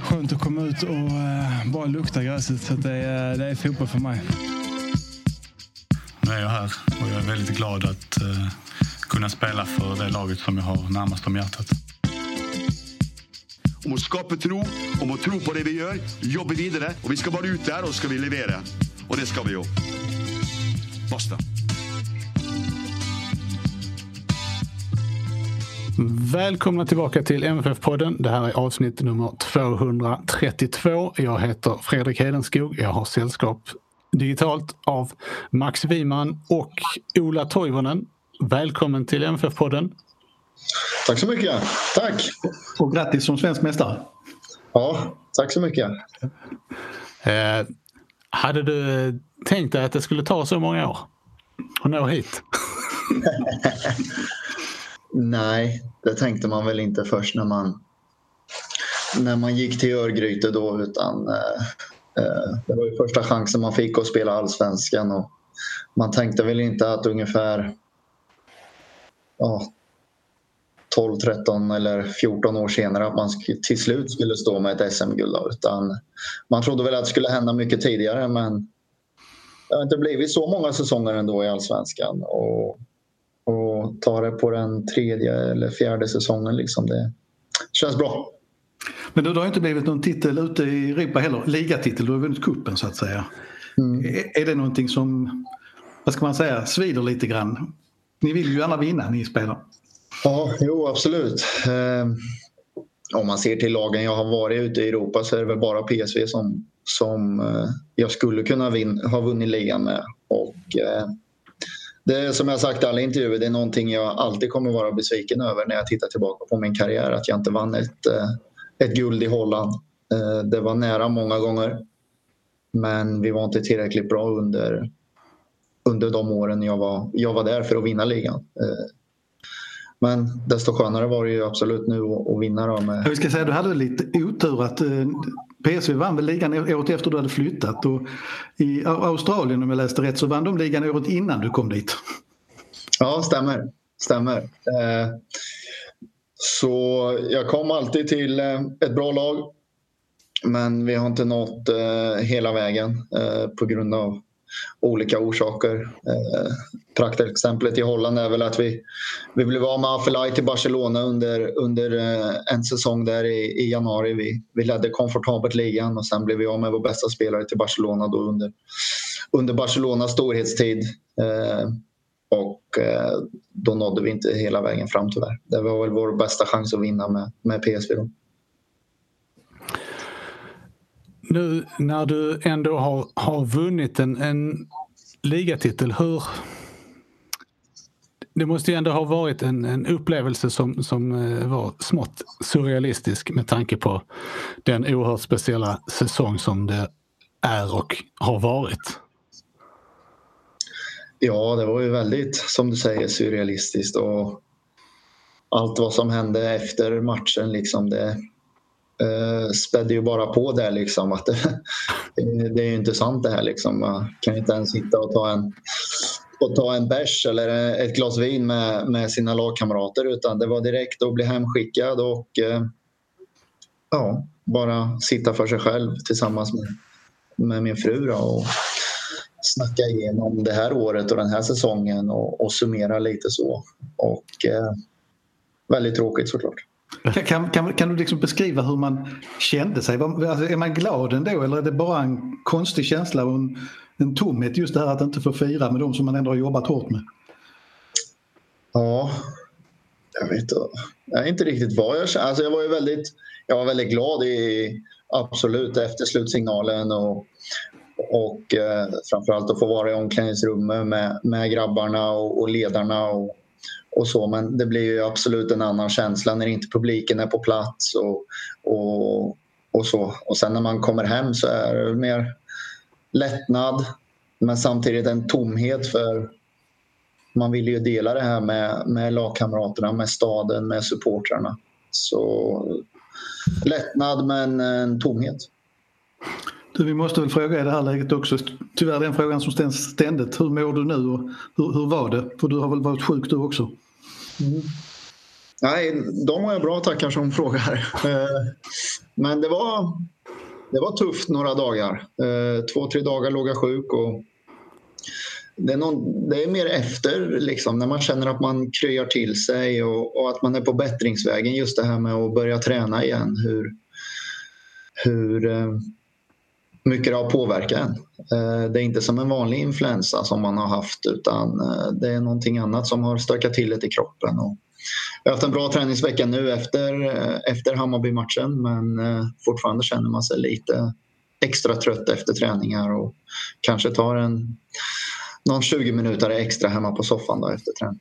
Skönt att komma ut och bara lukta gräset, så det är fotboll för mig. Nu är jag här och jag är väldigt glad att kunna spela för det laget som jag har närmast om hjärtat. Om att skapa tro, om att tro på det vi gör, jobba vidare. Och vi ska bara ut där och ska vi leverera. Och det ska vi göra. Basta. Välkomna tillbaka till MFF-podden. Det här är avsnitt nummer 232. Jag heter Fredrik Hedenskog. Jag har sällskap digitalt av Max Wiman och Ola Toivonen. Välkommen till MFF-podden. Tack så mycket. Tack. Och grattis som svensk mästare. Ja, tack så mycket. Hade du tänkt dig att det skulle ta så många år och nå hit? Nej, det tänkte man väl inte först när man gick till Örgryte då, utan det var ju första chansen man fick att spela Allsvenskan, och man tänkte väl inte att ungefär 12, 13 eller 14 år senare att man till slut skulle stå med ett SM-guld, utan man trodde väl att det skulle hända mycket tidigare, men det har inte blivit så många säsonger ändå i Allsvenskan, och ta det på den tredje eller fjärde säsongen liksom, det känns bra. Men du har inte blivit någon titel ute i Europa heller, ligatitel, du har vunnit kuppen så att säga. Mm. Är det någonting som, vad ska man säga, svider lite grann? Ni vill ju alla vinna, ni spelar. Ja, jo absolut. Om man ser till lagen jag har varit ute i Europa så är det väl bara PSV som jag skulle kunna ha vunnit ligan med, och det är, som jag sagt i alla intervjuer, det är någonting jag alltid kommer vara besviken över när jag tittar tillbaka på min karriär. Att jag inte vann ett guld i Holland. Det var nära många gånger. Men vi var inte tillräckligt bra under de åren jag var där för att vinna ligan. Men desto skönare var det ju absolut nu att vinna. Jag ska säga att du hade lite otur att PSV vann väl ligan året efter du hade flyttat. Och i Australien, om jag läste rätt, så vann de ligan året innan du kom dit. Ja, stämmer. Så jag kom alltid till ett bra lag. Men vi har inte nått hela vägen på grund av olika orsaker. Praktexemplet i Holland är väl att vi blev av med Afellay till Barcelona under en säsong där i januari. Vi ledde komfortabelt ligan och sen blev vi av med vår bästa spelare till Barcelona då under Barcelonas storhetstid. Och då nådde vi inte hela vägen fram tyvärr. Det var väl vår bästa chans att vinna med PSV då. Nu när du ändå har vunnit en ligatitel, hur... Det måste ju ändå ha varit en upplevelse som var smått surrealistisk med tanke på den oerhört speciella säsong som det är och har varit. Ja, det var ju väldigt, som du säger, surrealistiskt, och allt vad som hände efter matchen liksom, det spädde ju bara på det liksom, att det är ju inte sant det här liksom. Man kan inte ens sitta och ta en bärs eller ett glas vin med sina lagkamrater, utan det var direkt att bli hemskickad och bara sitta för sig själv tillsammans med min fru då, och snacka igenom det här året och den här säsongen och summera lite så, och väldigt tråkigt såklart. Kan du liksom beskriva hur man kände sig? Alltså, är man glad ändå, eller är det bara en konstig känsla och en tomhet, just det här att inte få fira med de som man ändå har jobbat hårt med? Ja, jag vet inte riktigt vad jag kände. Alltså, jag var väldigt glad i absolut efter slutsignalen och framförallt att få vara i omklädningsrummet med grabbarna och ledarna och så, men det blir ju absolut en annan känsla när inte publiken är på plats och, och, och så. Och sen när man kommer hem så är det mer lättnad, men samtidigt en tomhet, för man vill ju dela det här med lagkamraterna, med staden, med supportrarna. Så lättnad men en tomhet. Du, vi måste väl fråga i det här läget också, tyvärr den frågan som ställs ständigt, hur mår du nu och hur var det? För du har väl varit sjuk du också? Mm. Nej, de var jag bra tackar som frågar. Men det var tufft några dagar. 2-3 dagar låg jag sjuk, och det är mer efter liksom, när man känner att man kryar till sig och att man är på bättringsvägen, just det här med att börja träna igen, hur mycket det har påverkat en. Det är inte som en vanlig influensa som man har haft, utan det är någonting annat som har stökat till det i kroppen. Och jag har haft en bra träningsvecka nu efter Hammarby-matchen, men fortfarande känner man sig lite extra trött efter träningar, och kanske tar någon 20 minuter extra hemma på soffan då efter träning.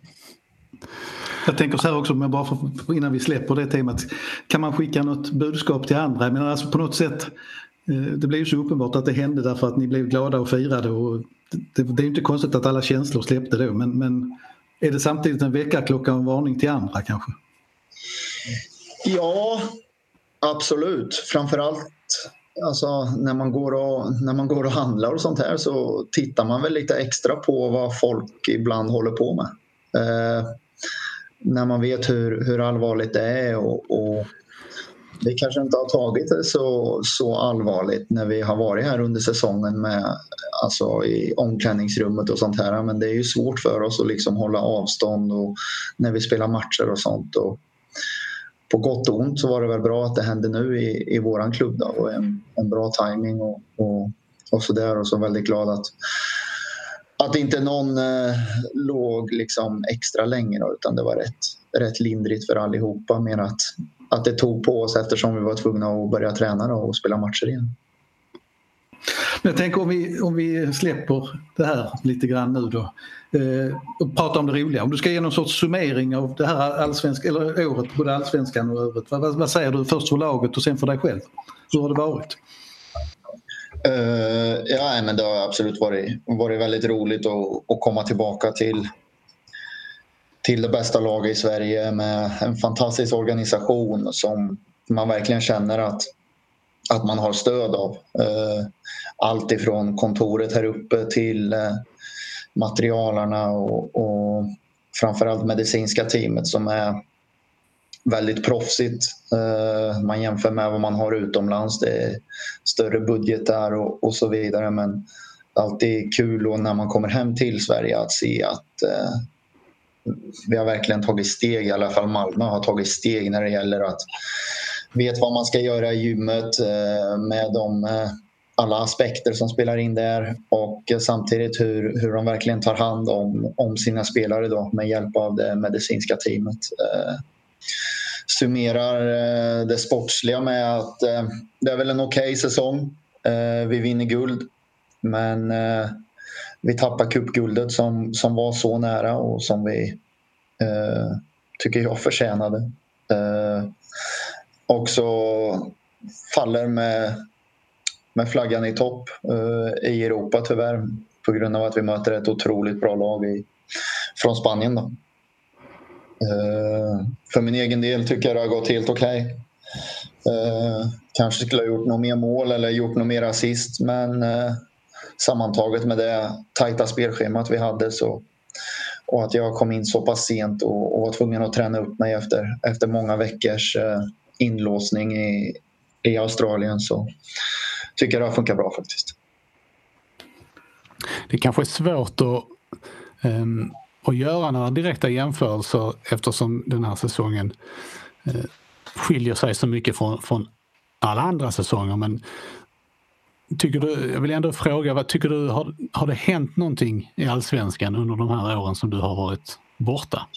Jag tänker så här också, men bara innan vi släpper det temat, kan man skicka något budskap till andra? Men alltså på något sätt, det blev ju så uppenbart att det hände därför att ni blev glada och firade, och det är inte konstigt att alla känslor släppte då, men är det samtidigt en väckarklocka och en varning till andra kanske? Ja, absolut. Framförallt alltså, när man går och handlar och sånt här, så tittar man väl lite extra på vad folk ibland håller på med. När man vet hur allvarligt det är, och vi kanske inte har tagit det så allvarligt när vi har varit här under säsongen med, alltså, i omklädningsrummet och sånt här. Men det är ju svårt för oss att liksom hålla avstånd, och när vi spelar matcher och sånt. Och på gott och ont så var det väl bra att det hände nu i våran klubb då, och en bra timing och så där, och så väldigt glad att inte någon låg liksom extra länge då, utan det var rätt lindrigt för allihopa, men att det tog på oss eftersom vi var tvungna att börja träna då och spela matcher igen. Men jag tänker om vi släpper det här lite grann nu då, och pratar om det roliga. Om du ska ge någon sorts summering av det här eller året, både allsvenskan och övrigt. Vad säger du först för laget och sen för dig själv? Hur har det varit? Men det har absolut varit väldigt roligt att komma tillbaka till det bästa laget i Sverige, med en fantastisk organisation som man verkligen känner att man har stöd av. Allt ifrån kontoret här uppe till materialarna och framförallt medicinska teamet som är väldigt proffsigt. Man jämför med vad man har utomlands, det är större budgetar och så vidare, men alltid kul, och när man kommer hem till Sverige att se att vi har verkligen tagit steg, i alla fall Malmö har tagit steg när det gäller att vet vad man ska göra i gymmet med alla aspekter som spelar in där, och samtidigt hur de verkligen tar hand om sina spelare då, med hjälp av det medicinska teamet. Summerar det sportsliga med att det är väl en okej säsong. Vi vinner guld, men vi tappar cupguldet som var så nära och som vi tycker jag förtjänade. Och så faller med flaggan i topp i Europa tyvärr, på grund av att vi möter ett otroligt bra lag från Spanien då. För min egen del tycker jag det har gått helt okej. Kanske skulle ha gjort något mer mål eller gjort något mer assist, men sammantaget med det tajta spelschemat vi hade och att jag kom in så pass sent och var tvungen att träna upp mig efter många veckors inlåsning i Australien, så tycker jag det funkar bra faktiskt. Det kanske är svårt att göra några direkta jämförelser eftersom den här säsongen skiljer sig så mycket från alla andra säsonger, men tycker du, jag vill ändå fråga, vad tycker du, har det hänt någonting i allsvenskan under de här åren som du har varit borta?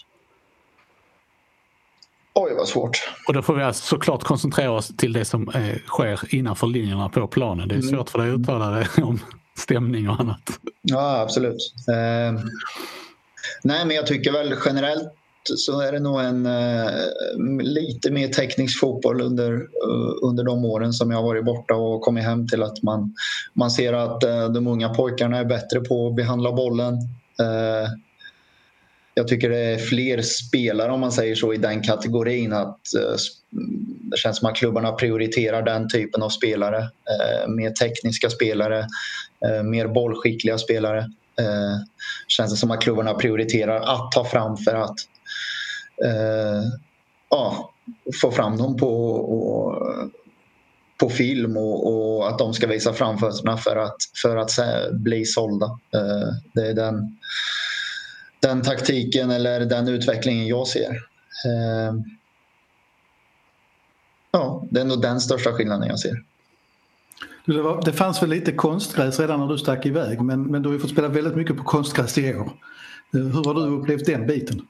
Oj, vad svårt. Och då får vi alltså såklart koncentrera oss till det som sker innanför linjerna på planen. Det är svårt för dig att uttala dig om stämning och annat. Ja, absolut. Nej, men jag tycker väl generellt så är det nog en lite mer teknisk fotboll under de åren som jag har varit borta och kommit hem till, att man ser att de unga pojkarna är bättre på att behandla bollen. Jag tycker det är fler spelare, om man säger så, i den kategorin, att det känns som att klubbarna prioriterar den typen av spelare. Mer tekniska spelare, mer bollskickliga spelare. Känns det som att klubbarna prioriterar att ta fram för att få fram dem på film och att de ska visa framfötterna för att bli sålda. Det är den taktiken eller den utvecklingen jag ser. Det är nog den största skillnaden jag ser. Det fanns väl lite konstgräs redan när du stack iväg, men du har ju fått spela väldigt mycket på konstgräs i år. Hur har du upplevt den biten?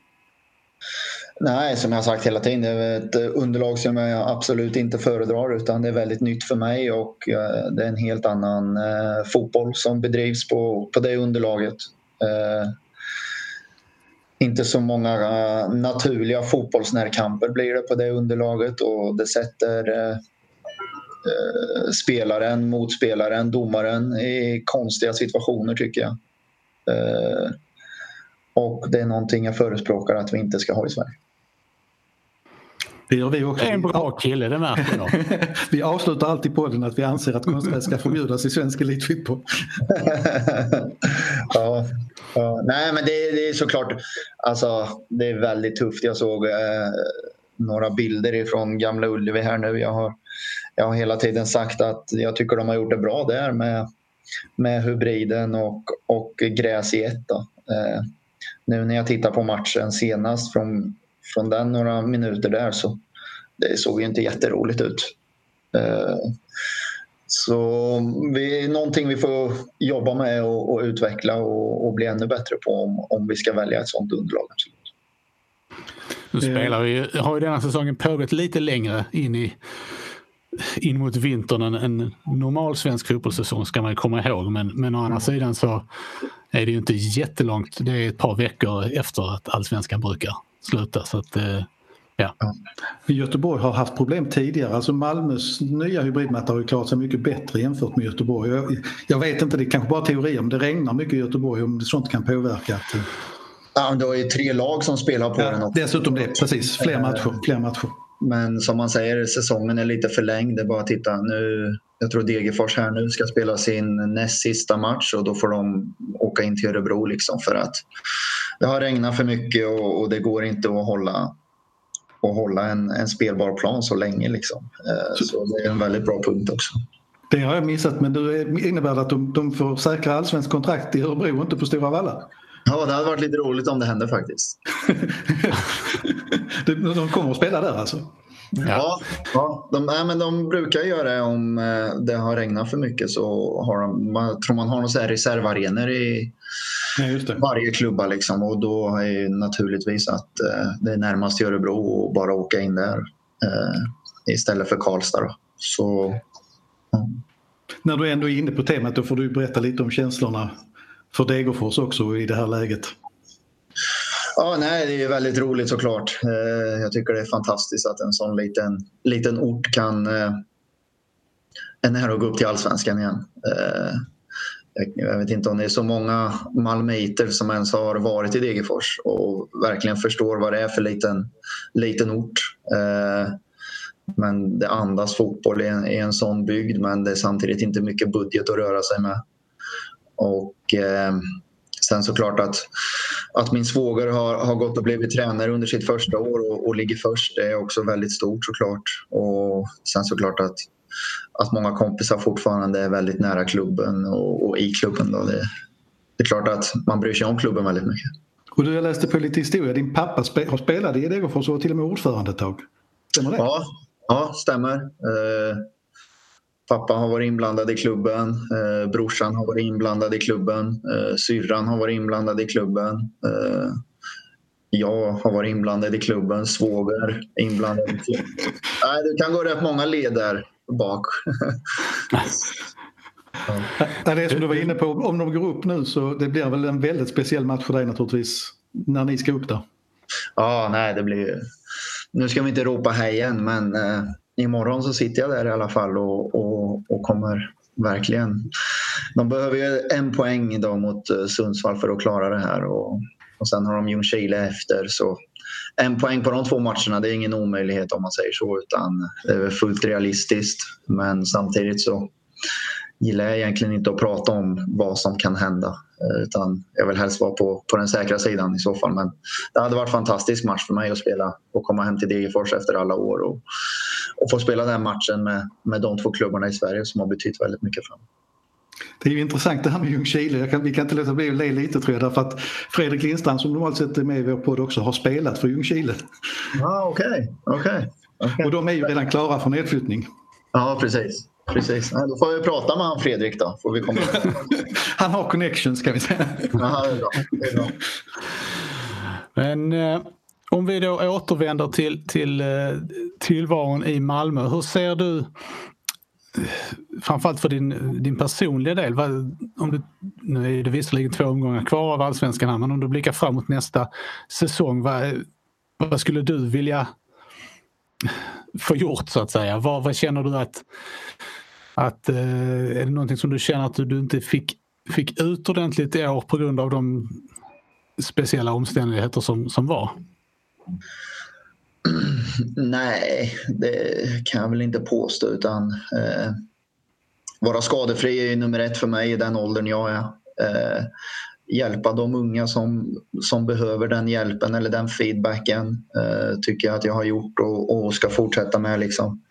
Nej, som jag har sagt hela tiden, det är ett underlag som jag absolut inte föredrar, utan det är väldigt nytt för mig och det är en helt annan fotboll som bedrivs på det underlaget. Inte så många naturliga fotbollsnärkamper blir det på det underlaget, och det sätter spelaren, motspelaren, domaren i konstiga situationer, tycker jag. Och det är någonting jag förespråkar att vi inte ska ha i Sverige. Det gör vi också. Det är en bra kille, det märker jag. Vi avslutar alltid podden att vi anser att konstgräs ska förbjudas i svensk elitfotboll. Ja. Nej, men det är såklart, alltså, det är väldigt tufft. Jag såg några bilder ifrån gamla Ullevi här nu. Jag har hela tiden sagt att jag tycker de har gjort det bra där med hybriden och gräs i ett. Nu när jag tittar på matchen senast från den några minuter där, så det såg ju inte jätteroligt ut. Så någonting vi får jobba med och utveckla och bli ännu bättre på om vi ska välja ett sånt underlag. Nu spelar vi, har ju denna säsongen pågått lite längre in mot vintern än en normal svensk fotbollssäsong, ska man komma ihåg, men å andra sidan så är det ju inte jättelångt, det är ett par veckor efter att Allsvenskan brukar sluta, så att ja. Göteborg har haft problem tidigare, alltså Malmös nya hybridmatta har ju klarat sig mycket bättre jämfört med Göteborg. Jag vet inte, det är kanske bara teorier, om det regnar mycket i Göteborg, om det sånt kan påverka att... Ja, det är ju 3 lag som spelar på den också. Dessutom det, precis, fler matcher. Men som man säger, säsongen är lite förlängd. Det är bara att titta nu. Jag tror Degerfors här nu ska spela sin näst sista match, och då får de åka in till Örebro liksom, för att det har regnat för mycket och det går inte att hålla en spelbar plan så länge liksom. Så det är en väldigt bra punkt också. Det har jag missat, men det innebär att de får säkra allsvensk kontrakt i Örebro och inte på Stora Valla. Ja, det hade varit lite roligt om det hände faktiskt. De kommer att spela där alltså? Ja. De brukar göra det om det har regnat för mycket, så har de, jag tror man har några reservarenor i varje klubba liksom, och då är naturligtvis att det är närmast Örebro och bara åka in där istället för Karlstad då. Så, ja. När du ändå är inne på temat, då får du berätta lite om känslorna för Degerfors också i det här läget. Ja, nej, det är väldigt roligt såklart. Jag tycker det är fantastiskt att en sån liten ort kan är nära att gå upp till Allsvenskan igen. Jag vet inte om det är så många malmöiter som ens har varit i Degerfors och verkligen förstår vad det är för liten ort. Men det andas fotboll i en sån bygd, men det är samtidigt inte mycket budget att röra sig med. Och sen såklart att min svåger har gått och blivit tränare under sitt första år och ligger först, det är också väldigt stort såklart. Och sen såklart att många kompisar fortfarande är väldigt nära klubben och i klubben. Då. Det är klart att man bryr sig om klubben väldigt mycket. Och du, jag läste på lite historia. Din pappa har spelat i Degerfors och var till och med ordförande ett tag. Stämmer det? Ja, stämmer. Pappa har varit inblandad i klubben, brorsan har varit inblandad i klubben, syrran har varit inblandad i klubben, jag har varit inblandad i klubben, svåger inblandad i klubben. Nej, du kan gå rätt många led där bak. Ja. Det är som du var inne på, om de går upp nu så det blir väl en väldigt speciell match för dig naturligtvis när ni ska upp där. nej, det blir ju... Nu ska vi inte ropa här igen, men imorgon så sitter jag där i alla fall och kommer verkligen... De behöver ju en poäng idag mot Sundsvall för att klara det här, och sen har de Ljungskile efter, så en poäng på de två matcherna, det är ingen omöjlighet om man säger så, utan det är fullt realistiskt. Men samtidigt så gillar jag egentligen inte att prata om vad som kan hända, utan jag vill helst vara på den säkra sidan i så fall. Men det hade varit en fantastisk match för mig att spela och komma hem till Degerfors efter alla år och få spela den matchen med de två klubbarna i Sverige som har betytt väldigt mycket för mig. Det är ju intressant det här med Ljungskile. Vi kan inte låta bli att le lite, tror jag, därför att Fredrik Lindstrand, som normalt sett är med i vår podd också, har spelat för Ljungskile. Okej. Och de är ju redan klara för nedflyttning. Ja, precis. Då får vi prata med han Fredrik då. Får vi komma. Han har connections, kan vi säga. Ja, det är bra. Men om vi då återvänder till tillvaron i Malmö. Hur ser du, framförallt för din personliga del, om du, nu är det visserligen 2 omgångar kvar av Allsvenskan här, men om du blickar framåt nästa säsong, vad skulle du vilja få gjort, så att säga? Vad känner du att är det någonting som du känner att du inte fick ut ordentligt i år på grund av de speciella omständigheter som var? Nej, det kan jag väl inte påstå, utan vara skadefri är nummer 1 för mig i den åldern jag är. Hjälpa de unga som behöver den hjälpen eller den feedbacken, tycker jag att jag har gjort och ska fortsätta med. Liksom.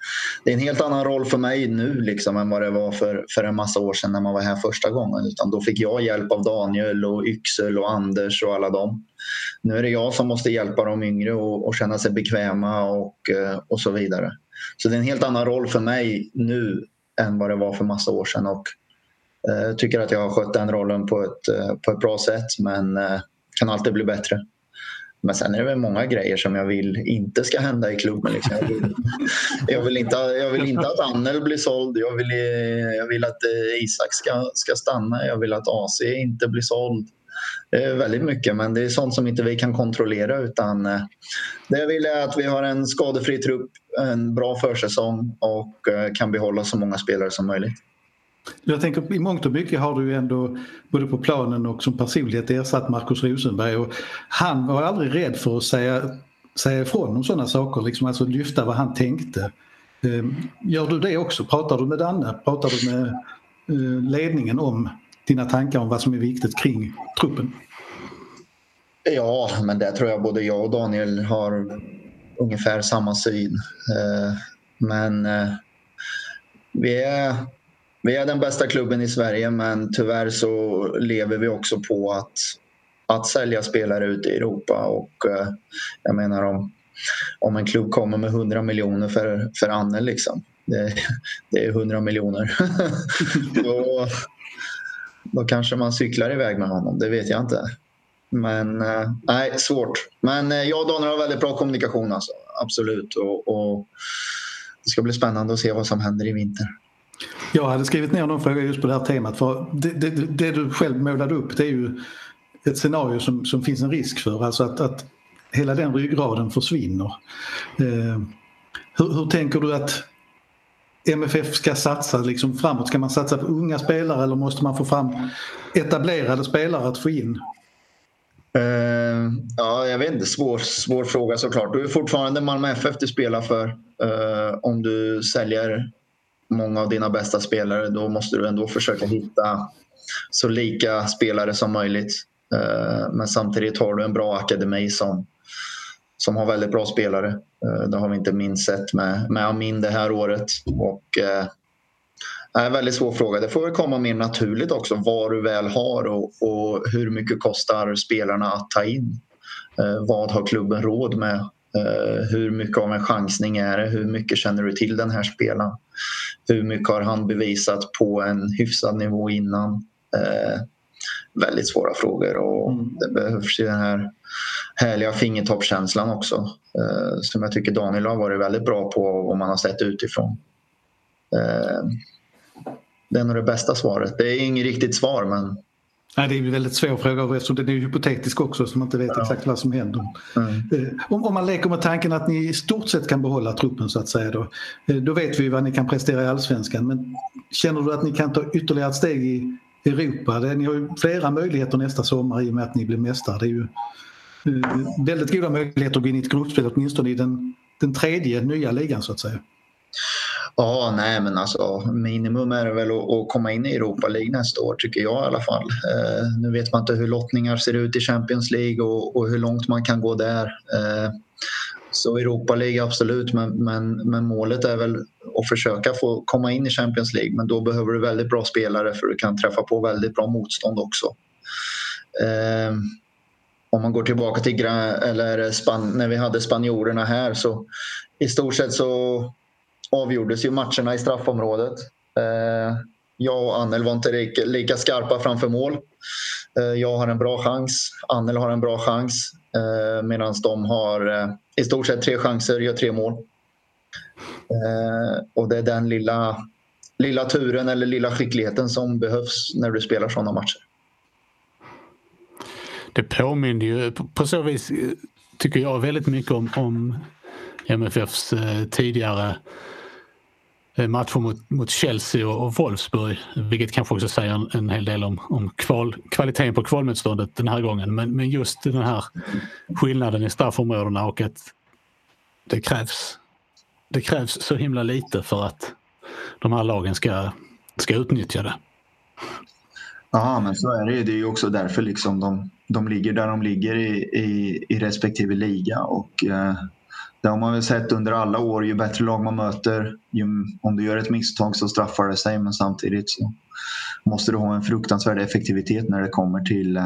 Det är en helt annan roll för mig nu liksom, än vad det var för en massa år sedan när man var här första gången. Utan då fick jag hjälp av Daniel och Yxel och Anders och alla dem. Nu är det jag som måste hjälpa de yngre och känna sig bekväma och så vidare. Så det är en helt annan roll för mig nu än vad det var för massa år sedan. Och jag tycker att jag har skött den rollen på ett bra sätt, men kan alltid bli bättre. Men sen är det väl många grejer som jag vill inte ska hända i klubben. Liksom. Jag vill inte att Annel blir såld. Jag vill att Isak ska stanna. Jag vill att AC inte blir såld. Det är väldigt mycket, men det är sånt som inte vi kan kontrollera, utan det jag vill är att vi har en skadefri trupp, en bra försäsong och kan behålla så många spelare som möjligt. Jag tänker, i mångt och mycket har du ändå både på planen och som personlighet ersatt Marcus Rosenberg, och han var aldrig rädd för att säga ifrån om sådana saker, liksom, alltså lyfta vad han tänkte. Gör du det också? Pratar du med Danne? Pratar du med ledningen om dina tankar om vad som är viktigt kring truppen? Ja, men där tror jag både jag och Daniel har ungefär samma syn. Men vi är den bästa klubben i Sverige, men tyvärr så lever vi också på att sälja spelare ute i Europa. Och jag menar, om en klubb kommer med 100 miljoner för Anne, liksom, det är 100 miljoner. Då kanske man cyklar iväg med honom, det vet jag inte. Men nej, svårt. Men jag och Daniel har väldigt bra kommunikation, alltså. Absolut. Och det ska bli spännande att se vad som händer i vinter. Jag hade skrivit ner någon fråga just på det här temat, för det du själv målade upp, det är ju ett scenario som finns en risk för, alltså att hela den ryggraden försvinner. Hur tänker du att MFF ska satsa liksom framåt? Ska man satsa på unga spelare, eller måste man få fram etablerade spelare att få in? Ja, jag vet inte. Svår fråga, såklart. Du är fortfarande Malmö FF du spelar för. Om du säljer många av dina bästa spelare, då måste du ändå försöka hitta så lika spelare som möjligt. Men samtidigt har du en bra akademi som har väldigt bra spelare. Det har vi inte minst sett med Amin det här året. Och är en väldigt svår fråga. Det får väl komma mer naturligt också, vad du väl har och hur mycket kostar spelarna att ta in. Vad har klubben råd med? Hur mycket av en chansning är det? Hur mycket känner du till den här spelaren? Hur mycket har han bevisat på en hyfsad nivå innan? Väldigt svåra frågor, och det behövs ju den här härliga fingertoppskänslan också, som jag tycker Daniel har varit väldigt bra på om man har sett utifrån. Det är nog det bästa svaret. Det är inget riktigt svar, men Nej, det är ju väldigt svår fråga eftersom den är hypotetisk också så man inte vet exakt vad som händer. Mm. Om man leker med tanken att ni i stort sett kan behålla truppen så att säga då vet vi vad ni kan prestera i Allsvenskan, men känner du att ni kan ta ytterligare ett steg i Europa? Ni har ju flera möjligheter nästa sommar i och med att ni blir mästare. Det är ju väldigt goda möjligheter att vinna ett gruppspel åtminstone i den tredje nya ligan så att säga. Ja, nej men alltså minimum är det väl att komma in i Europa League nästa år tycker jag i alla fall. Nu vet man inte hur lottningar ser ut i Champions League och hur långt man kan gå där. Så Europa League absolut, men målet är väl att försöka få komma in i Champions League, men då behöver du väldigt bra spelare för du kan träffa på väldigt bra motstånd också. Om man går tillbaka till när vi hade spanjorerna här så i stort sett så avgjordes ju matcherna i straffområdet. Jag och Annel var inte lika skarpa framför mål. Jag har en bra chans, Annel har en bra chans, medan de har i stort sett 3 chanser, gör 3 mål. Och det är den lilla turen eller lilla skickligheten som behövs när du spelar sådana matcher. Det påminner ju på så vis tycker jag väldigt mycket om MFFs tidigare matcher mot Chelsea och Wolfsburg, vilket kanske också säger en hel del om kvaliteten på kvalmotståndet den här gången, men just den här skillnaden i straffområdena och att det krävs så himla lite för att de här lagen ska utnyttja det. Ja, men så är det ju. Det är ju också därför liksom de ligger där de ligger i respektive liga och det har man väl sett under alla år, ju bättre lag man möter, om du gör ett misstag så straffar det sig, men samtidigt så måste du ha en fruktansvärd effektivitet när det kommer till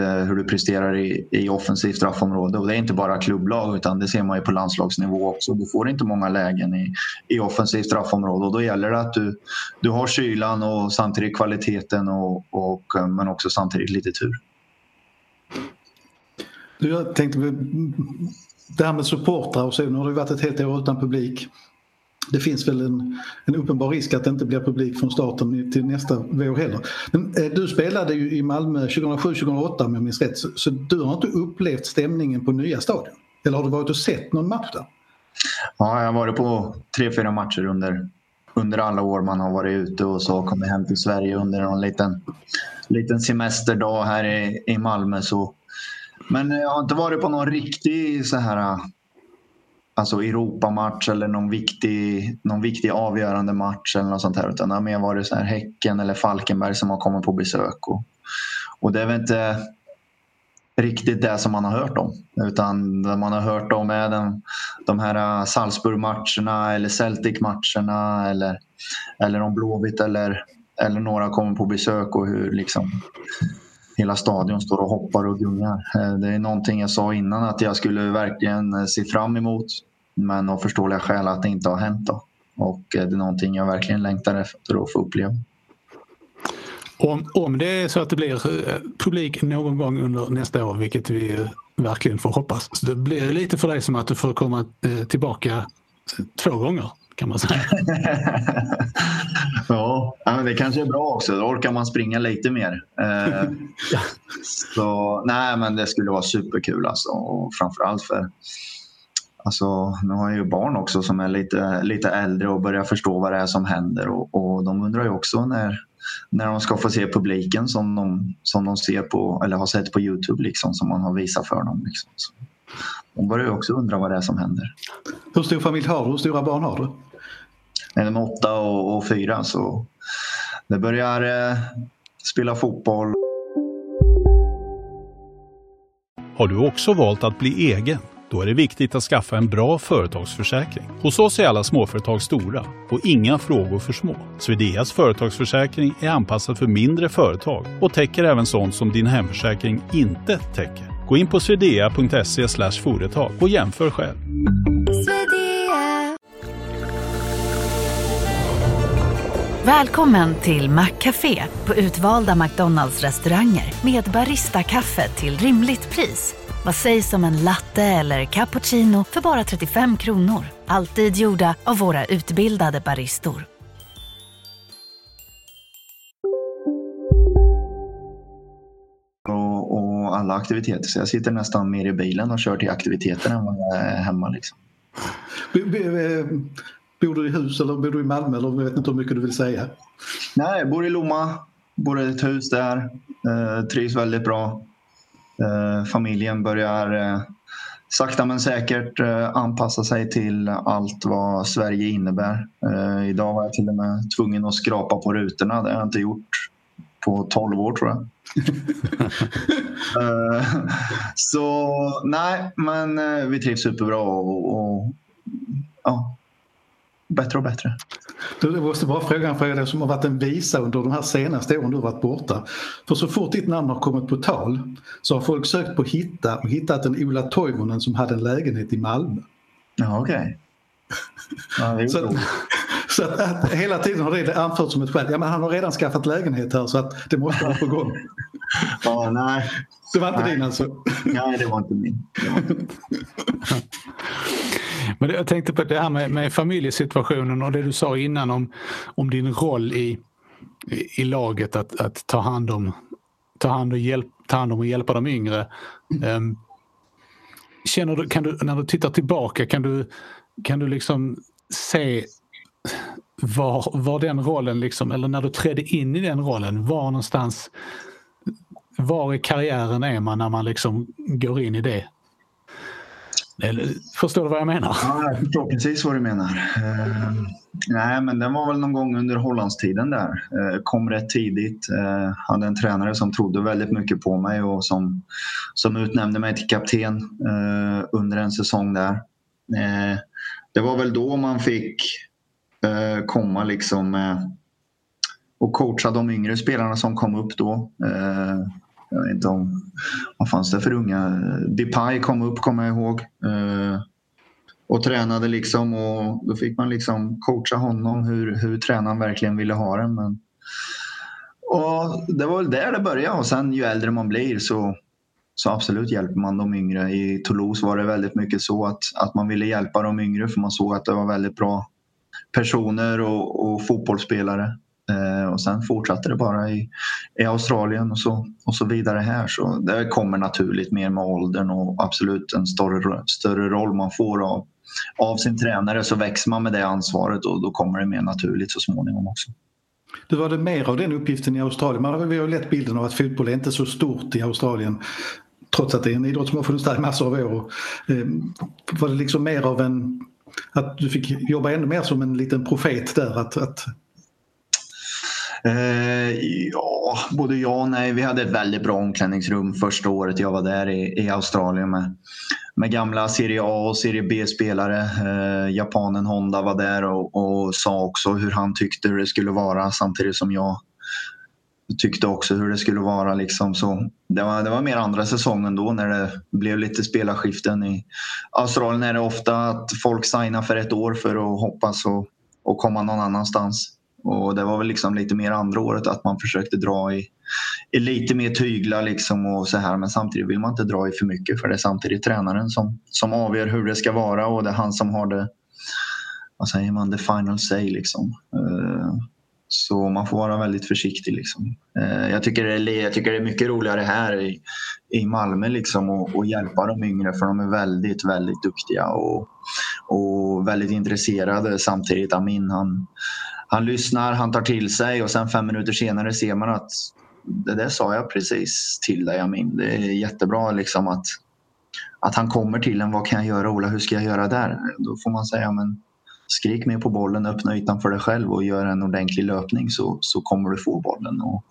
hur du presterar i offensivt straffområde. Och det är inte bara klubblag utan det ser man ju på landslagsnivå också. Du får inte många lägen i offensivt straffområde och då gäller det att du har kylan och samtidigt kvaliteten men också samtidigt lite tur. Jag tänkte det här med supportrar och så, nu har det varit ett helt år utan publik. Det finns väl en uppenbar risk att det inte blir publik från starten till nästa vår heller. Men du spelade ju i Malmö 2007-2008 om jag minns rätt, så du har inte upplevt stämningen på nya stadion? Eller har du varit och sett någon match där? Ja, jag har varit på 3-4 matcher under alla år man har varit ute och så kommer hem till Sverige under någon liten semesterdag här i Malmö så. Men jag har inte varit på någon riktig så här, alltså Europamatch eller någon viktig avgörande match eller något sånt här, utan jag har varit så här Häcken eller Falkenberg som har kommit på besök och det är väl inte riktigt det som man har hört om, utan det man har hört om är de här Salzburg-matcherna eller Celtic-matcherna eller om Blåvitt eller några kommer på besök och hur liksom hela stadion står och hoppar och gungar. Det är någonting jag sa innan att jag skulle verkligen se fram emot, men av förståeliga skäl att det inte har hänt då. Och det är någonting jag verkligen längtar efter att få uppleva. Om det är så att det blir publik någon gång under nästa år, vilket vi verkligen får hoppas, så det blir lite för dig som att du får komma tillbaka 2 gånger. Kan man säga. Ja, men det kanske är bra också. Då orkar man springa lite mer. Så nej, men det skulle vara superkul alltså, och framförallt för alltså, nu har jag ju barn också som är lite äldre och börjar förstå vad det är som händer och de undrar ju också när de ska få se publiken som de ser på eller har sett på YouTube liksom, som man har visat för dem liksom. Så. De börjar ju också undra vad det är som händer. Hur stor familj har du? Hur stora barn har du? De är 8 och 4 så det börjar spela fotboll. Har du också valt att bli egen? Då är det viktigt att skaffa en bra företagsförsäkring. Hos oss är alla småföretag stora och inga frågor för små. Swedeas företagsförsäkring är anpassad för mindre företag och täcker även sånt som din hemförsäkring inte täcker. Gå in på swedea.se/företag och jämför själv. Välkommen till Maccafé på utvalda McDonalds-restauranger med barista-kaffe till rimligt pris. Vad sägs om en latte eller cappuccino för bara 35 kronor? Alltid gjorda av våra utbildade baristor. alla aktiviteter. Så jag sitter nästan mer i bilen och kör till aktiviteterna än vad jag är hemma liksom. Bor du i hus eller bor du i Malmö? Eller jag vet inte hur mycket du vill säga. Nej, jag bor i Lomma. Bor i ett hus där. Trivs väldigt bra. Familjen börjar sakta men säkert anpassa sig till allt vad Sverige innebär. Idag var jag till och med tvungen att skrapa på rutorna. Det har jag inte gjort på 12 år tror jag. Så nej, men vi trivs superbra och ja, bättre och bättre. Du, det måste vara frågan för dig som har varit en visa under de här senaste åren du har varit borta. För så fort ditt namn har kommit på tal så har folk sökt på hitta och hittat en Ola Toivonen som hade en lägenhet i Malmö. Ja, okej. Okay. Ja, så att hela tiden har det anfört som ett skäl. Ja, men han har redan skaffat lägenhet här så att det måste vara på gång. Ja, nej. Det var inte din alltså? Nej, det var inte min. Men jag tänkte på det här med familjesituationen och det du sa innan om din roll i laget att ta hand om och hjälpa de yngre. Känner du, kan du när du tittar tillbaka kan du liksom se var den rollen liksom, eller när du trädde in i den rollen, var i karriären är man när man liksom går in i det? Eller, förstår du vad jag menar? Ja, jag förstår precis vad du menar. Nej, men den var väl någon gång under Hollandstiden där. Kom rätt tidigt. Hade en tränare som trodde väldigt mycket på mig och som utnämnde mig till kapten under en säsong där. Det var väl då man fick komma liksom och coacha de yngre spelarna som kom upp då. Jag vet inte om vad fanns det för unga. Depay kom upp, kommer jag ihåg. Och tränade liksom, och då fick man liksom coacha honom hur tränaren verkligen ville ha det. Men och det var väl där det började, och sen ju äldre man blir så absolut hjälper man de yngre. I Toulouse var det väldigt mycket så att man ville hjälpa de yngre för man såg att det var väldigt bra personer och fotbollsspelare. Och sen fortsatte det bara i Australien och så vidare här. Så det kommer naturligt mer med åldern, och absolut en större roll man får av sin tränare, så växer man med det ansvaret och då kommer det mer naturligt så småningom också. Du, var det mer av den uppgiften i Australien? Vi har ju lätt bilden av att fotboll är inte så stort i Australien, trots att det är en idrott som har funnits där i massor av år. Var det liksom mer av att du fick jobba ännu mer som en liten profet där, att ja, både ja och nej. Vi hade ett väldigt bra omklädningsrum första året jag var där i Australien med gamla Serie A och Serie B-spelare. Japanen Honda var där och sa också hur han tyckte hur det skulle vara, samtidigt som jag tyckte också hur det skulle vara liksom. Så det var mer andra säsongen då när det blev lite spelarskiften. I Australien är det ofta att folk signar för ett år för att hoppas och komma någon annanstans. Och det var väl liksom lite mer andra året att man försökte dra i lite mer tyglar liksom och så här. Men samtidigt vill man inte dra i för mycket, för det är samtidigt tränaren som avgör hur det ska vara, och det är han som har det, vad säger man, the final say liksom. Så man får vara väldigt försiktig liksom. Jag tycker det är mycket roligare här i Malmö liksom, och hjälpa de yngre, för de är väldigt, väldigt duktiga och väldigt intresserade. Samtidigt Amin, han lyssnar, han tar till sig, och sen 5 minuter senare ser man att det där sa jag precis till dig Amin. Det är jättebra liksom att han kommer till en, vad kan jag göra Ola, hur ska jag göra där? Då får man säga, men skrik mer på bollen, öppna ytan för dig själv och gör en ordentlig löpning så kommer du få bollen. Och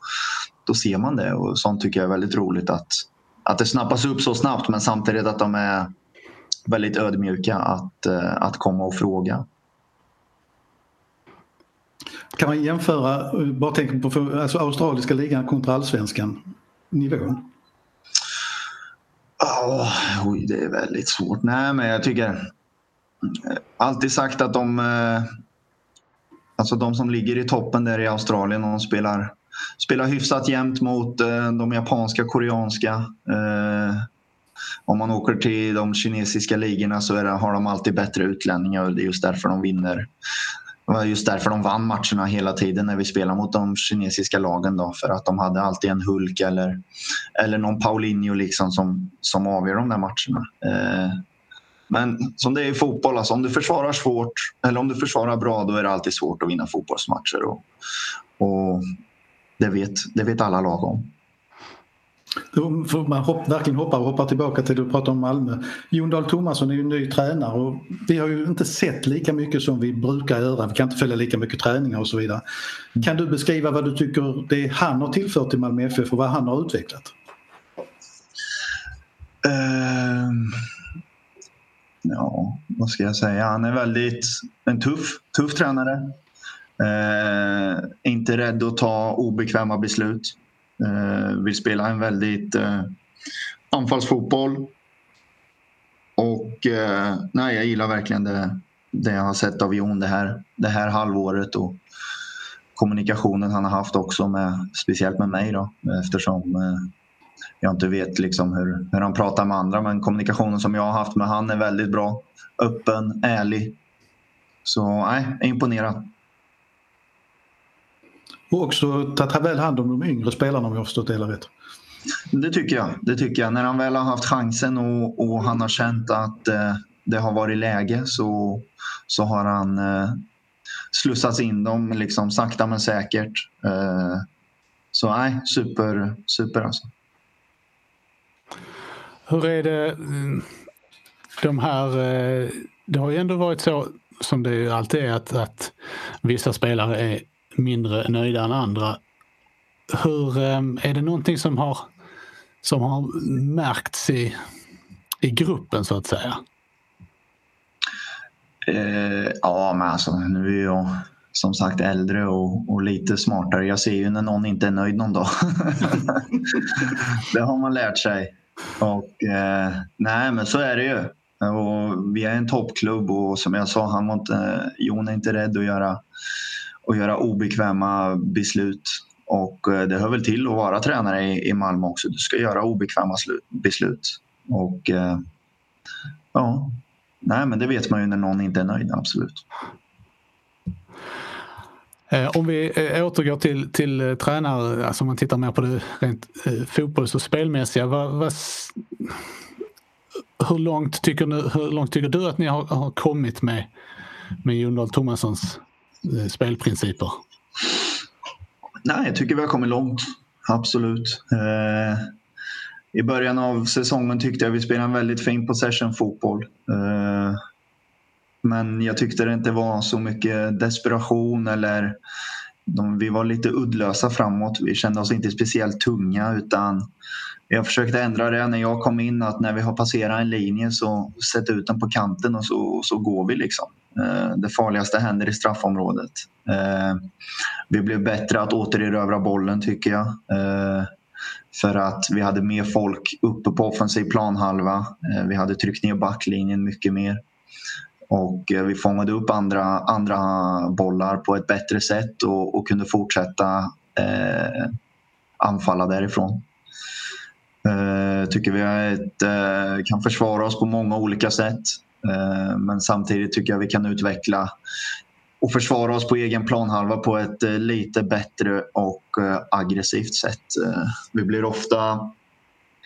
då ser man det, och sånt tycker jag är väldigt roligt att det snappas upp så snabbt, men samtidigt att de är väldigt ödmjuka att komma och fråga. Kan man jämföra, bara tänka på alltså australiska ligan kontra allsvenskan nivån? Oj, det är väldigt svårt. Nej, men jag tycker alltid sagt att de som ligger i toppen där i Australien, de spelar hyfsat jämnt mot de japanska, koreanska. Om man åker till de kinesiska ligorna så har de alltid bättre utlänningar, och det är just därför de vinner Det var just därför de vann matcherna hela tiden när vi spelade mot de kinesiska lagen då, för att de hade alltid en Hulk eller någon Paulinho liksom som avgör de där matcherna. Men som det är i fotboll, alltså, om du försvarar svårt eller om du försvarar bra, då är det alltid svårt att vinna fotbollsmatcher och det vet alla lag om. Man verkligen hoppar tillbaka till det du pratade om Malmö. Jon Dahl Tomasson är ju ny tränare och vi har ju inte sett lika mycket som vi brukar göra. Vi kan inte följa lika mycket träningar och så vidare. Kan du beskriva vad du tycker det han har tillfört till Malmö FF och vad han har utvecklat? Ja, vad ska jag säga? Han är en tuff tränare. Inte rädd att ta obekväma beslut. Vill spela en väldigt anfallsfotboll och jag gillar verkligen det jag har sett av Jon det här halvåret och kommunikationen han har haft också med, speciellt med mig då, eftersom jag inte vet liksom hur han pratar med andra, men kommunikationen som jag har haft med han är väldigt bra, öppen, ärlig, så är imponerad. Och också ta väl hand om de yngre spelarna om jag har förstått det hela rätt. Det tycker jag. När han väl har haft chansen och han har känt att det har varit läge så har han slussats in dem liksom, sakta men säkert. Super alltså. Hur är det de här... Det har ju ändå varit så som det ju alltid är att vissa spelare är mindre nöjda än andra. Hur är det någonting som har märkts i gruppen så att säga? Men alltså, nu är jag som sagt äldre och lite smartare. Jag ser ju när någon inte är nöjd någon dag. Det har man lärt sig. Och men så är det ju. Och vi är en toppklubb och som jag sa, Jon är inte rädd att göra obekväma beslut, och det hör väl till att vara tränare i Malmö också. Du ska göra obekväma beslut och men det vet man ju när någon inte är nöjd, absolut. Om vi återgår till tränare, alltså om man tittar mer på det rent fotbolls- och spelmässiga, hur långt tycker du att ni har kommit med Jon Dahl Tomassons spelprinciper? Nej, jag tycker vi har kommit långt. Absolut. I början av säsongen tyckte jag vi spelade en väldigt fin possession-fotboll. Men jag tyckte det inte var så mycket desperation eller... Vi var lite uddlösa framåt. Vi kände oss inte speciellt tunga, utan jag försökte ändra det när jag kom in, att när vi har passerat en linje så sätter ut den på kanten och så går vi liksom. Det farligaste händer i straffområdet. Vi blev bättre att återerövra bollen, tycker jag. För att vi hade mer folk uppe på offensiv planhalva. Vi hade tryckt ner backlinjen mycket mer. Och vi fångade upp andra bollar på ett bättre sätt och kunde fortsätta anfalla därifrån. Tycker vi kan försvara oss på många olika sätt. Men samtidigt tycker jag vi kan utveckla och försvara oss på egen planhalva på ett lite bättre och aggressivt sätt. Vi blir ofta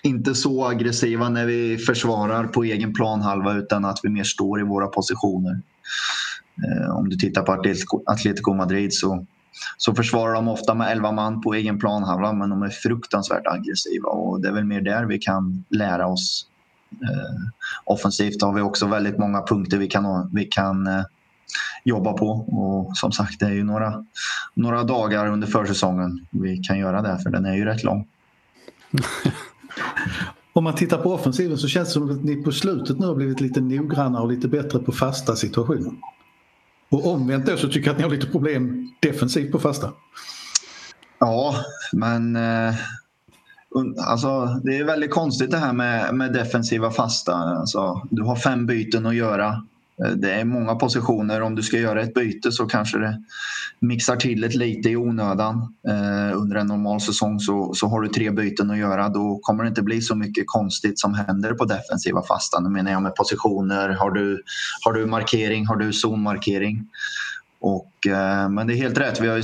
inte så aggressiva när vi försvarar på egen planhalva, utan att vi mer står i våra positioner. Om du tittar på Atletico Madrid så försvarar de ofta med 11 man på egen planhalva, men de är fruktansvärt aggressiva, och det är väl mer där vi kan lära oss. Offensivt har vi också väldigt många punkter vi kan jobba på, och som sagt, det är ju några dagar under försäsongen vi kan göra det, för den är ju rätt lång. Om man tittar på offensiven så känns det som att ni på slutet nu har blivit lite noggrannare och lite bättre på fasta situationer. Och omvänt då så tycker jag att ni har lite problem defensivt på fasta. Ja, men alltså, det är väldigt konstigt det här med defensiva fasta. Alltså, du har 5 byten att göra. Det är många positioner. Om du ska göra ett byte så kanske det mixar till ett lite i onödan. Under en normal säsong så har du 3 byten att göra. Då kommer det inte bli så mycket konstigt som händer på defensiva fastan. Nu menar jag med positioner. Har du markering? Har du zonmarkering? Och, men det är helt rätt, vi har ju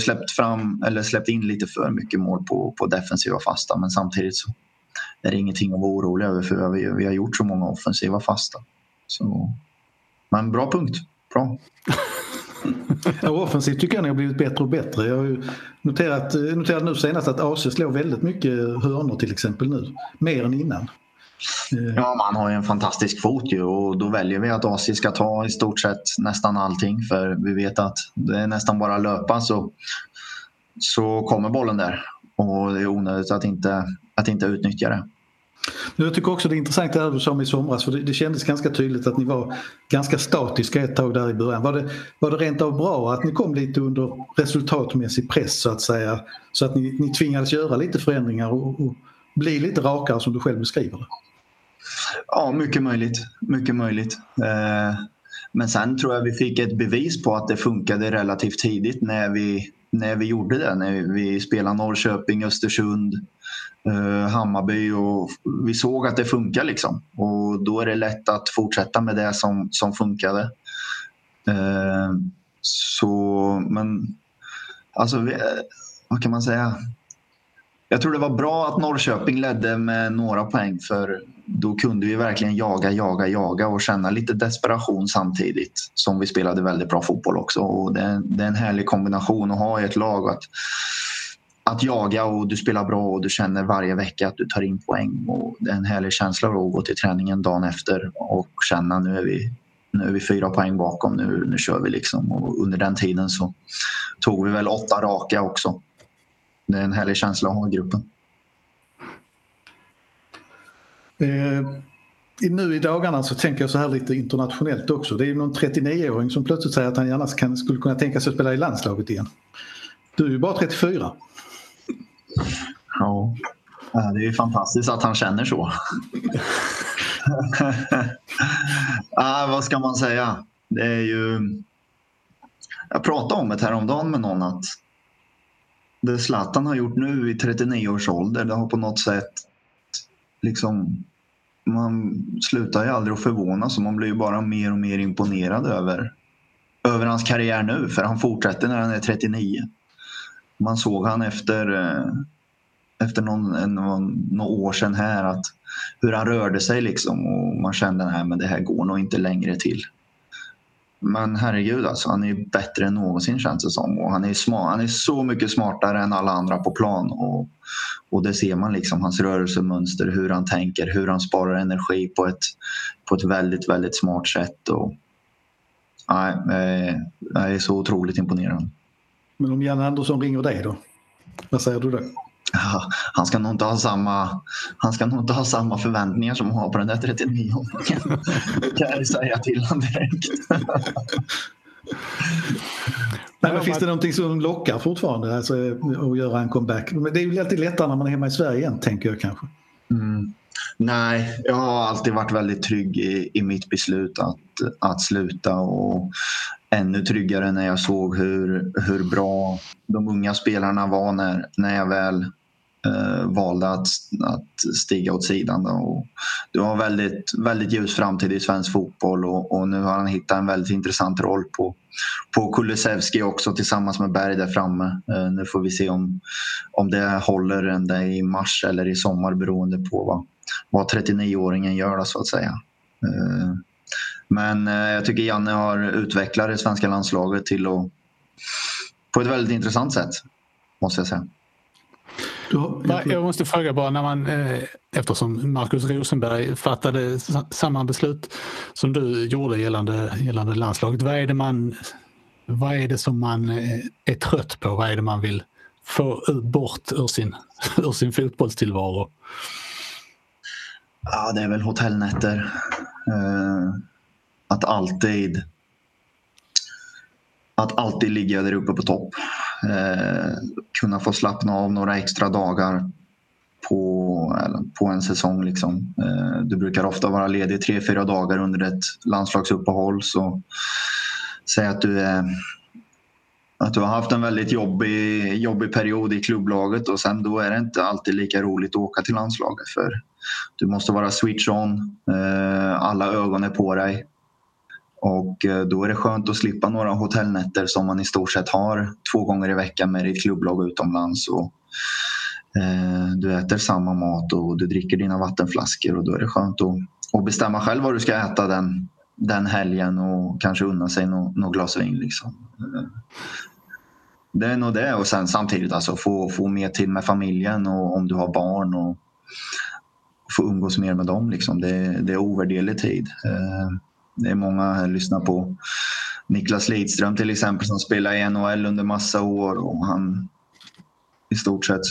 släppt in lite för mycket mål på defensiva fasta, men samtidigt så är det ingenting att vara orolig över, för vi har gjort så många offensiva fasta. Så, men bra punkt, bra. Ja, offensivt tycker jag ni har blivit bättre och bättre. Jag har ju noterat nu senast att AC slår väldigt mycket hörnor till exempel nu, mer än innan. Ja, man har ju en fantastisk fot ju, och då väljer vi att AC ska ta i stort sett nästan allting, för vi vet att det är nästan bara löpa så kommer bollen där, och det är onödigt att inte utnyttja det. Jag tycker också det är intressant det här du sa om i somras, för det kändes ganska tydligt att ni var ganska statiska ett tag där i början. Var det rent av bra att ni kom lite under resultatmässig press så att säga, så att ni tvingades göra lite förändringar och bli lite rakare som du själv beskriver det? Ja, mycket möjligt. Men sen tror jag vi fick ett bevis på att det funkade relativt tidigt när vi gjorde det. När vi spelade Norrköping, Östersund, Hammarby, och vi såg att det funkar liksom. Och då är det lätt att fortsätta med det som funkade. Så, men alltså, vad kan man säga? Jag tror det var bra att Norrköping ledde med några poäng, för då kunde vi verkligen jaga och känna lite desperation samtidigt som vi spelade väldigt bra fotboll också. Och det är en härlig kombination att ha i ett lag, att jaga och du spelar bra och du känner varje vecka att du tar in poäng, och det är en härlig känsla att gå till träningen dagen efter och känna nu är vi 4 poäng bakom, nu kör vi liksom. Och under den tiden så tog vi väl 8 raka också. Det är en härlig känsla att ha i gruppen. Nu i dagarna så tänker jag så här lite internationellt också. Det är ju någon 39-åring som plötsligt säger att han gärna skulle kunna tänka sig att spela i landslaget igen. Du är ju bara 34. Ja, det är ju fantastiskt att han känner så. Vad ska man säga? Det är ju... Jag pratade om det häromdagen med någon att det Zlatan har gjort nu i 39 års ålder, det har på något sätt liksom, man slutar ju aldrig att förvånas, och man blir ju bara mer och mer imponerad över hans karriär nu, för han fortsätter när han är 39. Man såg han efter några år sedan här, att hur han rörde sig liksom, och man kände men det här går nog inte längre till. Men herregud alltså, han är ju bättre än någonsin känns det som, och han är så mycket smartare än alla andra på plan, och det ser man liksom, hans rörelsemönster, hur han tänker, hur han sparar energi på ett väldigt, väldigt smart sätt, och jag är så otroligt imponerad. Men om Jan Andersson ringer dig då? Vad säger du då? Ja, han ska nog inte ha samma förväntningar som han har på den där 39-åringen. Det kan jag säga till honom direkt. Nej, men finns det någonting som lockar fortfarande att göra en comeback? Men det är ju alltid lättare när man är hemma i Sverige igen, tänker jag kanske. Mm. Nej, jag har alltid varit väldigt trygg i mitt beslut att sluta, och ännu tryggare när jag såg hur bra de unga spelarna var när jag väl valde att stiga åt sidan då. Och det var väldigt, väldigt ljus framtid i svensk fotboll, och nu har han hittat en väldigt intressant roll på Kulusevski också, tillsammans med Berg där framme. Nu får vi se om det håller ända i mars eller i sommar, beroende på vad 39-åringen gör då, så att säga. Men jag tycker Janne har utvecklat det svenska landslaget till att, på ett väldigt intressant sätt, måste jag säga. Jag måste fråga bara, när man, eftersom Marcus Rosenberg fattade samma beslut som du gjorde gällande landslaget, vad är det som man är trött på? Vad är det man vill få bort ur sin fotbollstillvaro? Ja, det är väl hotellnätter. Att alltid ligga där uppe på topp. Kunna få slappna av några extra dagar på en säsong liksom. Du brukar ofta vara ledig 3-4 dagar under ett landslagsuppehåll, så säg att du har haft en väldigt jobbig period i klubblaget, och sen då är det inte alltid lika roligt att åka till landslaget, för du måste vara switch on, alla ögon är på dig. Och då är det skönt att slippa några hotellnätter som man i stort sett har 2 gånger i veckan med ditt klubblag utomlands. Och du äter samma mat och du dricker dina vattenflaskor, och då är det skönt att bestämma själv vad du ska äta den helgen och kanske unna sig något glas vin liksom. Det är nog det, och sen samtidigt alltså få mer tid med familjen, och om du har barn, och få umgås mer med dem liksom. Det är ovärderlig tid. Det är många här lyssnar på Niklas Lidström till exempel, som spelar i NHL under massa år, och han i stort sett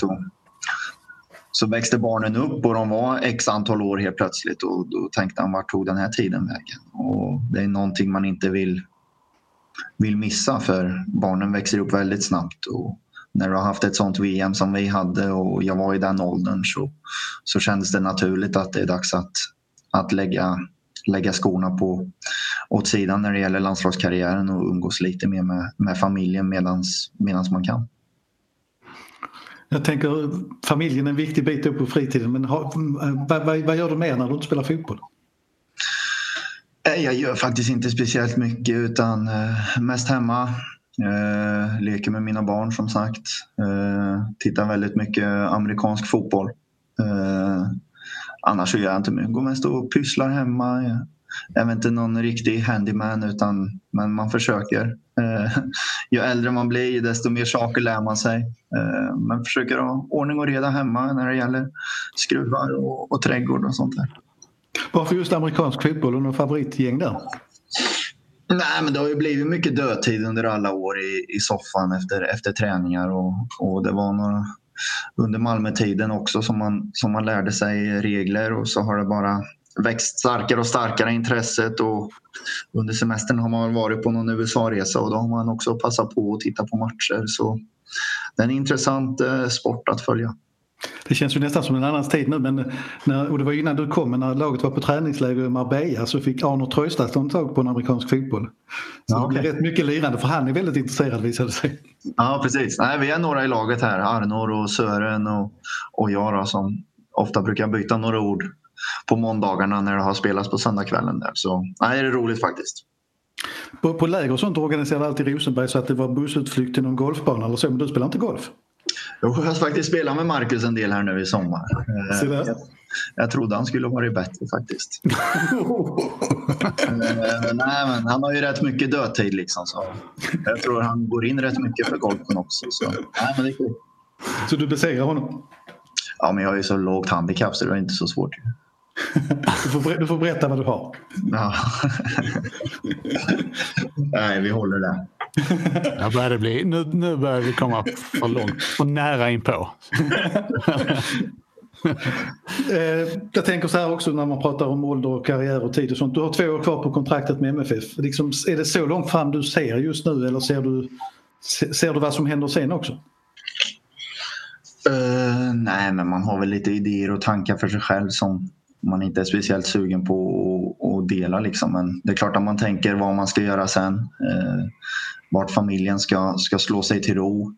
så växte barnen upp och de var x antal år helt plötsligt, och då tänkte han, vart tog den här tiden vägen? Och det är någonting man inte vill missa, för barnen växer upp väldigt snabbt, och när du har haft ett sånt VM som vi hade och jag var i den åldern, så kändes det naturligt att det är dags att lägga skorna åt sidan när det gäller landslagskarriären och umgås lite mer med familjen medans man kan. Jag tänker, familjen är en viktig bit upp på fritiden, men vad gör du mer när du inte spelar fotboll? Jag gör faktiskt inte speciellt mycket, utan mest hemma. Leker med mina barn som sagt. Tittar väldigt mycket amerikansk fotboll. Annars gör jag inte mycket. Går mest och pysslar hemma. Jag är inte någon riktig handyman, men man försöker. Ju äldre man blir, desto mer saker lär man sig. Men försöker ha ordning och reda hemma när det gäller skruvar och trädgård och sånt där. Varför just amerikansk fotboll, och någon favoritgäng där? Nej, men det har ju blivit mycket dödtid under alla år i soffan efter träningar, och det var några under Malmö-tiden också som man lärde sig regler, och så har det bara växt starkare och starkare intresset, och under semestern har man varit på någon USA-resa, och då har man också passat på att titta på matcher, så det är en intressant sport att följa. Det känns ju nästan som en annan tid nu, men och det var innan du kom, men när laget var på träningsläger i Marbella, så fick Arnor Tröstad tag på en amerikansk fotboll. Så det blev rätt mycket lirande, för han är väldigt intresserad visade sig. Ja, precis. Nej, vi är några i laget här, Arnor och Sören och jag då, som ofta brukar byta några ord på måndagarna när det har spelats på söndagskvällen där. Så nej, det är roligt faktiskt. På läger och sånt organiserade alltid Rosenberg, så att det var bussutflykt till någon golfbana eller så, men du spelar inte golf? Jag har faktiskt spelat med Marcus en del här nu i sommar. Jag trodde han skulle vara bättre faktiskt. Nej, men han har ju rätt mycket dödtid liksom, så jag tror han går in rätt mycket för golfen också. Så, nej, men det är kul. Så du besegrar honom? Ja, men jag har ju så lågt handikapp så det är inte så svårt. Du får berätta vad du har. Ja. Nej, vi håller det. Nu börjar vi komma för långt och nära in på. Jag tänker så här också, när man pratar om ålder och karriär och tid och sånt. Du har 2 år kvar på kontraktet med MFF. Liksom, är det så långt fram du ser just nu, eller ser du vad som händer sen också? Nej, men man har väl lite idéer och tankar för sig själv som man inte är speciellt sugen på att dela liksom. Men det är klart att man tänker vad man ska göra sen. Vart familjen ska slå sig till ro.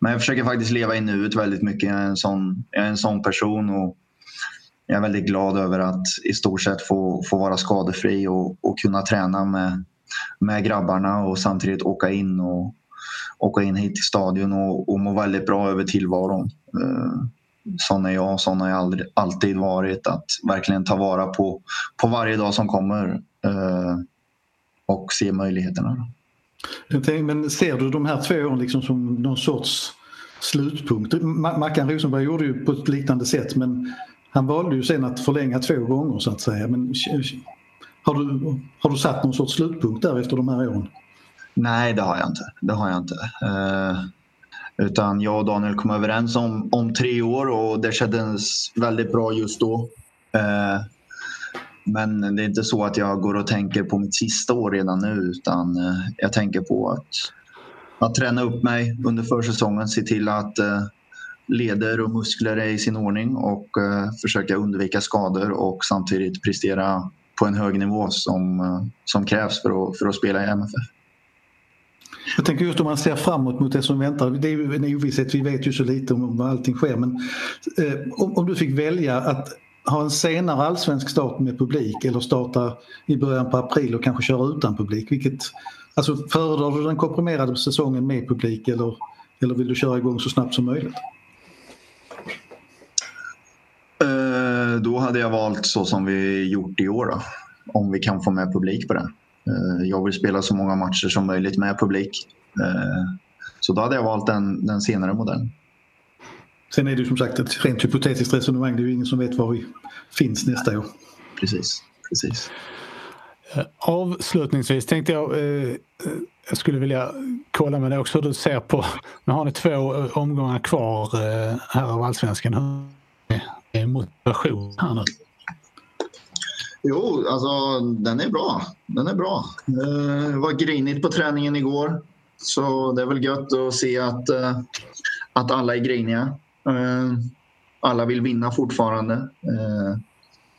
Men jag försöker faktiskt leva i nuet väldigt mycket. Jag är en sån person, och jag är väldigt glad över att i stort sett få vara skadefri och kunna träna med grabbarna och samtidigt åka in hit till stadion och må väldigt bra över tillvaron. Sån har jag alltid varit, att verkligen ta vara på varje dag som kommer och se möjligheterna. Men ser du de här 2 åren liksom som någon sorts slutpunkt? Mackan Rosenberg gjorde ju på ett liknande sätt, men han valde ju sen att förlänga 2 gånger så att säga. Men har du satt någon sorts slutpunkt där efter de här åren? Nej, det har jag inte. Utan jag och Daniel kom överens om 3 år, och det kändes väldigt bra just då. Men det är inte så att jag går och tänker på mitt sista år redan nu, utan jag tänker på att träna upp mig under försäsongen, se till att leder och muskler är i sin ordning och försöka undvika skador och samtidigt prestera på en hög nivå som krävs för att spela i MFF. Jag tänker just om man ser framåt mot det som väntar. Det är ju en ovisshet, vi vet ju så lite om vad allting sker. Men om du fick välja att ha en senare allsvensk start med publik eller starta i början på april och kanske köra utan publik? Vilket, alltså, föredrar du den komprimerade säsongen med publik eller vill du köra igång så snabbt som möjligt? Då hade jag valt så som vi gjort i år då, om vi kan få med publik på den. Jag vill spela så många matcher som möjligt med publik. Så då hade jag valt den senare modellen. Sen är det ju som sagt ett rent hypotetiskt resonemang. Det är ju ingen som vet var vi finns nästa år. Precis. Avslutningsvis tänkte jag skulle vilja kolla med dig också hur du ser på, nu har ni 2 omgångar kvar här av allsvenskan. Hur är motivation här nu? Jo, alltså den är bra. Det var grinigt på träningen igår, så det är väl gött att se att alla är griniga. Alla vill vinna fortfarande.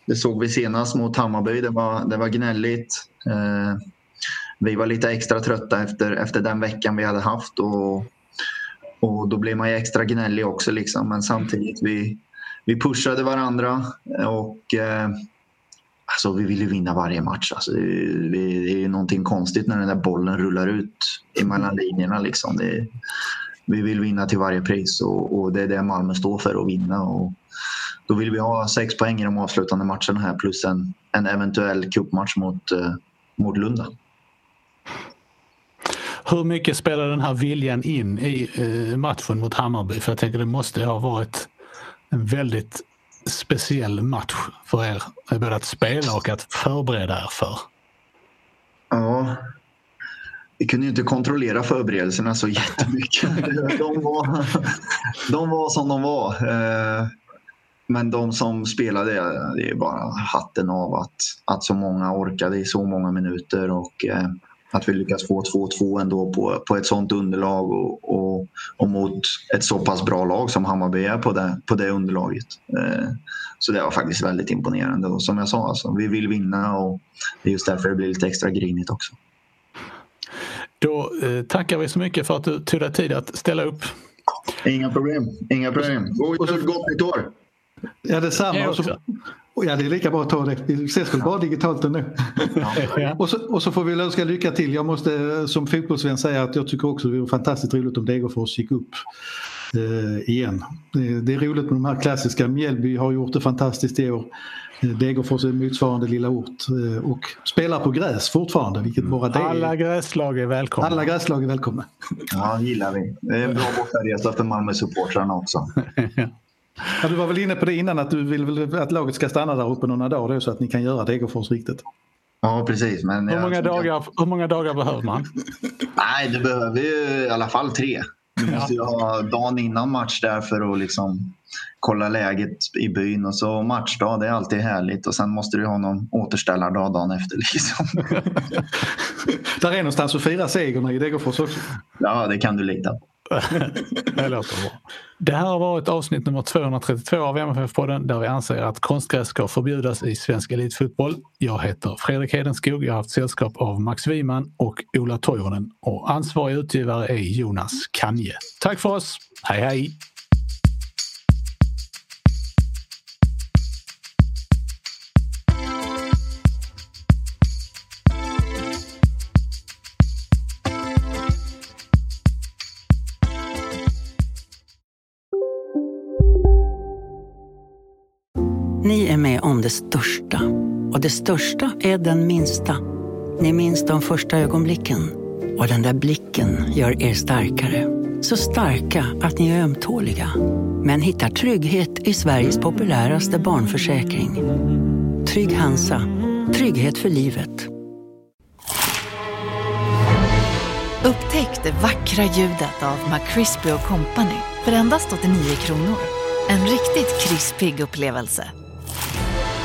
Det såg vi senast mot Hammarby, det var gnälligt. Vi var lite extra trötta efter den veckan vi hade haft, och då blev man ju extra gnällig också liksom. Men samtidigt vi pushade varandra, och alltså, vi vill ju vinna varje match. Alltså, det är ju någonting konstigt när den där bollen rullar ut emellan linjerna liksom. Vi vill vinna till varje pris, och det är det Malmö står för, att vinna. Och då vill vi ha 6 poäng i de avslutande matcherna här, plus en eventuell cupmatch mot Lunda. Hur mycket spelar den här viljan in i matchen mot Hammarby? För jag tänker det måste ha varit en väldigt speciell match för er, både att spela och att förbereda er för. Ja, vi kunde ju inte kontrollera förberedelserna så jättemycket. De var som de var. Men de som spelade, det är bara hatten av att så många orkade i så många minuter, och att vi lyckas få 2-2 ändå på ett sånt underlag, och mot ett så pass bra lag som Hammarby är på det underlaget. Så det var faktiskt väldigt imponerande. Och som jag sa, alltså, vi vill vinna, och det är just därför det blir lite extra grinigt också. Då tackar vi så mycket för att du tog dig tid att ställa upp. Inga problem. Och så gott nytt år! Ja, detsamma. Och det är lika bra att ta det. Vi ses väl bara digitalt nu. Ja. och så får vi önska lycka till. Jag måste som fotbollsvän säga att jag tycker också det är fantastiskt roligt om Degerfors gick upp igen. Det är roligt med de här klassiska. Mjällby har gjort det fantastiskt i år. Degerfors är en motsvarande lilla ort, och spelar på gräs fortfarande, vilket bara det är. Alla gräslag är välkomna. Ja, gillar vi. Det är en bra bortaresa för Malmö-supportrarna också. Ja, du var väl inne på det innan, att du vill att laget ska stanna där uppe några dagar så att ni kan göra Degerfors riktigt. Ja, precis. Men hur många dagar behöver man? Nej, du behöver ju i alla fall 3. Du måste ju ha dagen innan match där för att liksom kolla läget i byn, och så matchdag, det är alltid härligt, och sen måste du ha någon återställardag dagen efter liksom. Där är någonstans att fira segerna i Degerfors också. Ja, det kan du lita på. Det här har varit avsnitt nummer 232 av MFF-podden, där vi anser att konstgräs ska förbjudas i svensk elitfotboll. Jag heter Fredrik Hedenskog, jag har haft sällskap av Max Wiman och Ola Toivonen, och ansvarig utgivare är Jonas Kanje. Tack för oss, hej! Ni är med om det största. Och det största är den minsta. Ni minns de första ögonblicken. Och den där blicken gör er starkare. Så starka att ni är ömtåliga. Men hittar trygghet i Sveriges populäraste barnförsäkring. Trygg Hansa. Trygghet för livet. Upptäck det vackra ljudet av McCrispy & Company. För endast 89 kronor. En riktigt krispig upplevelse.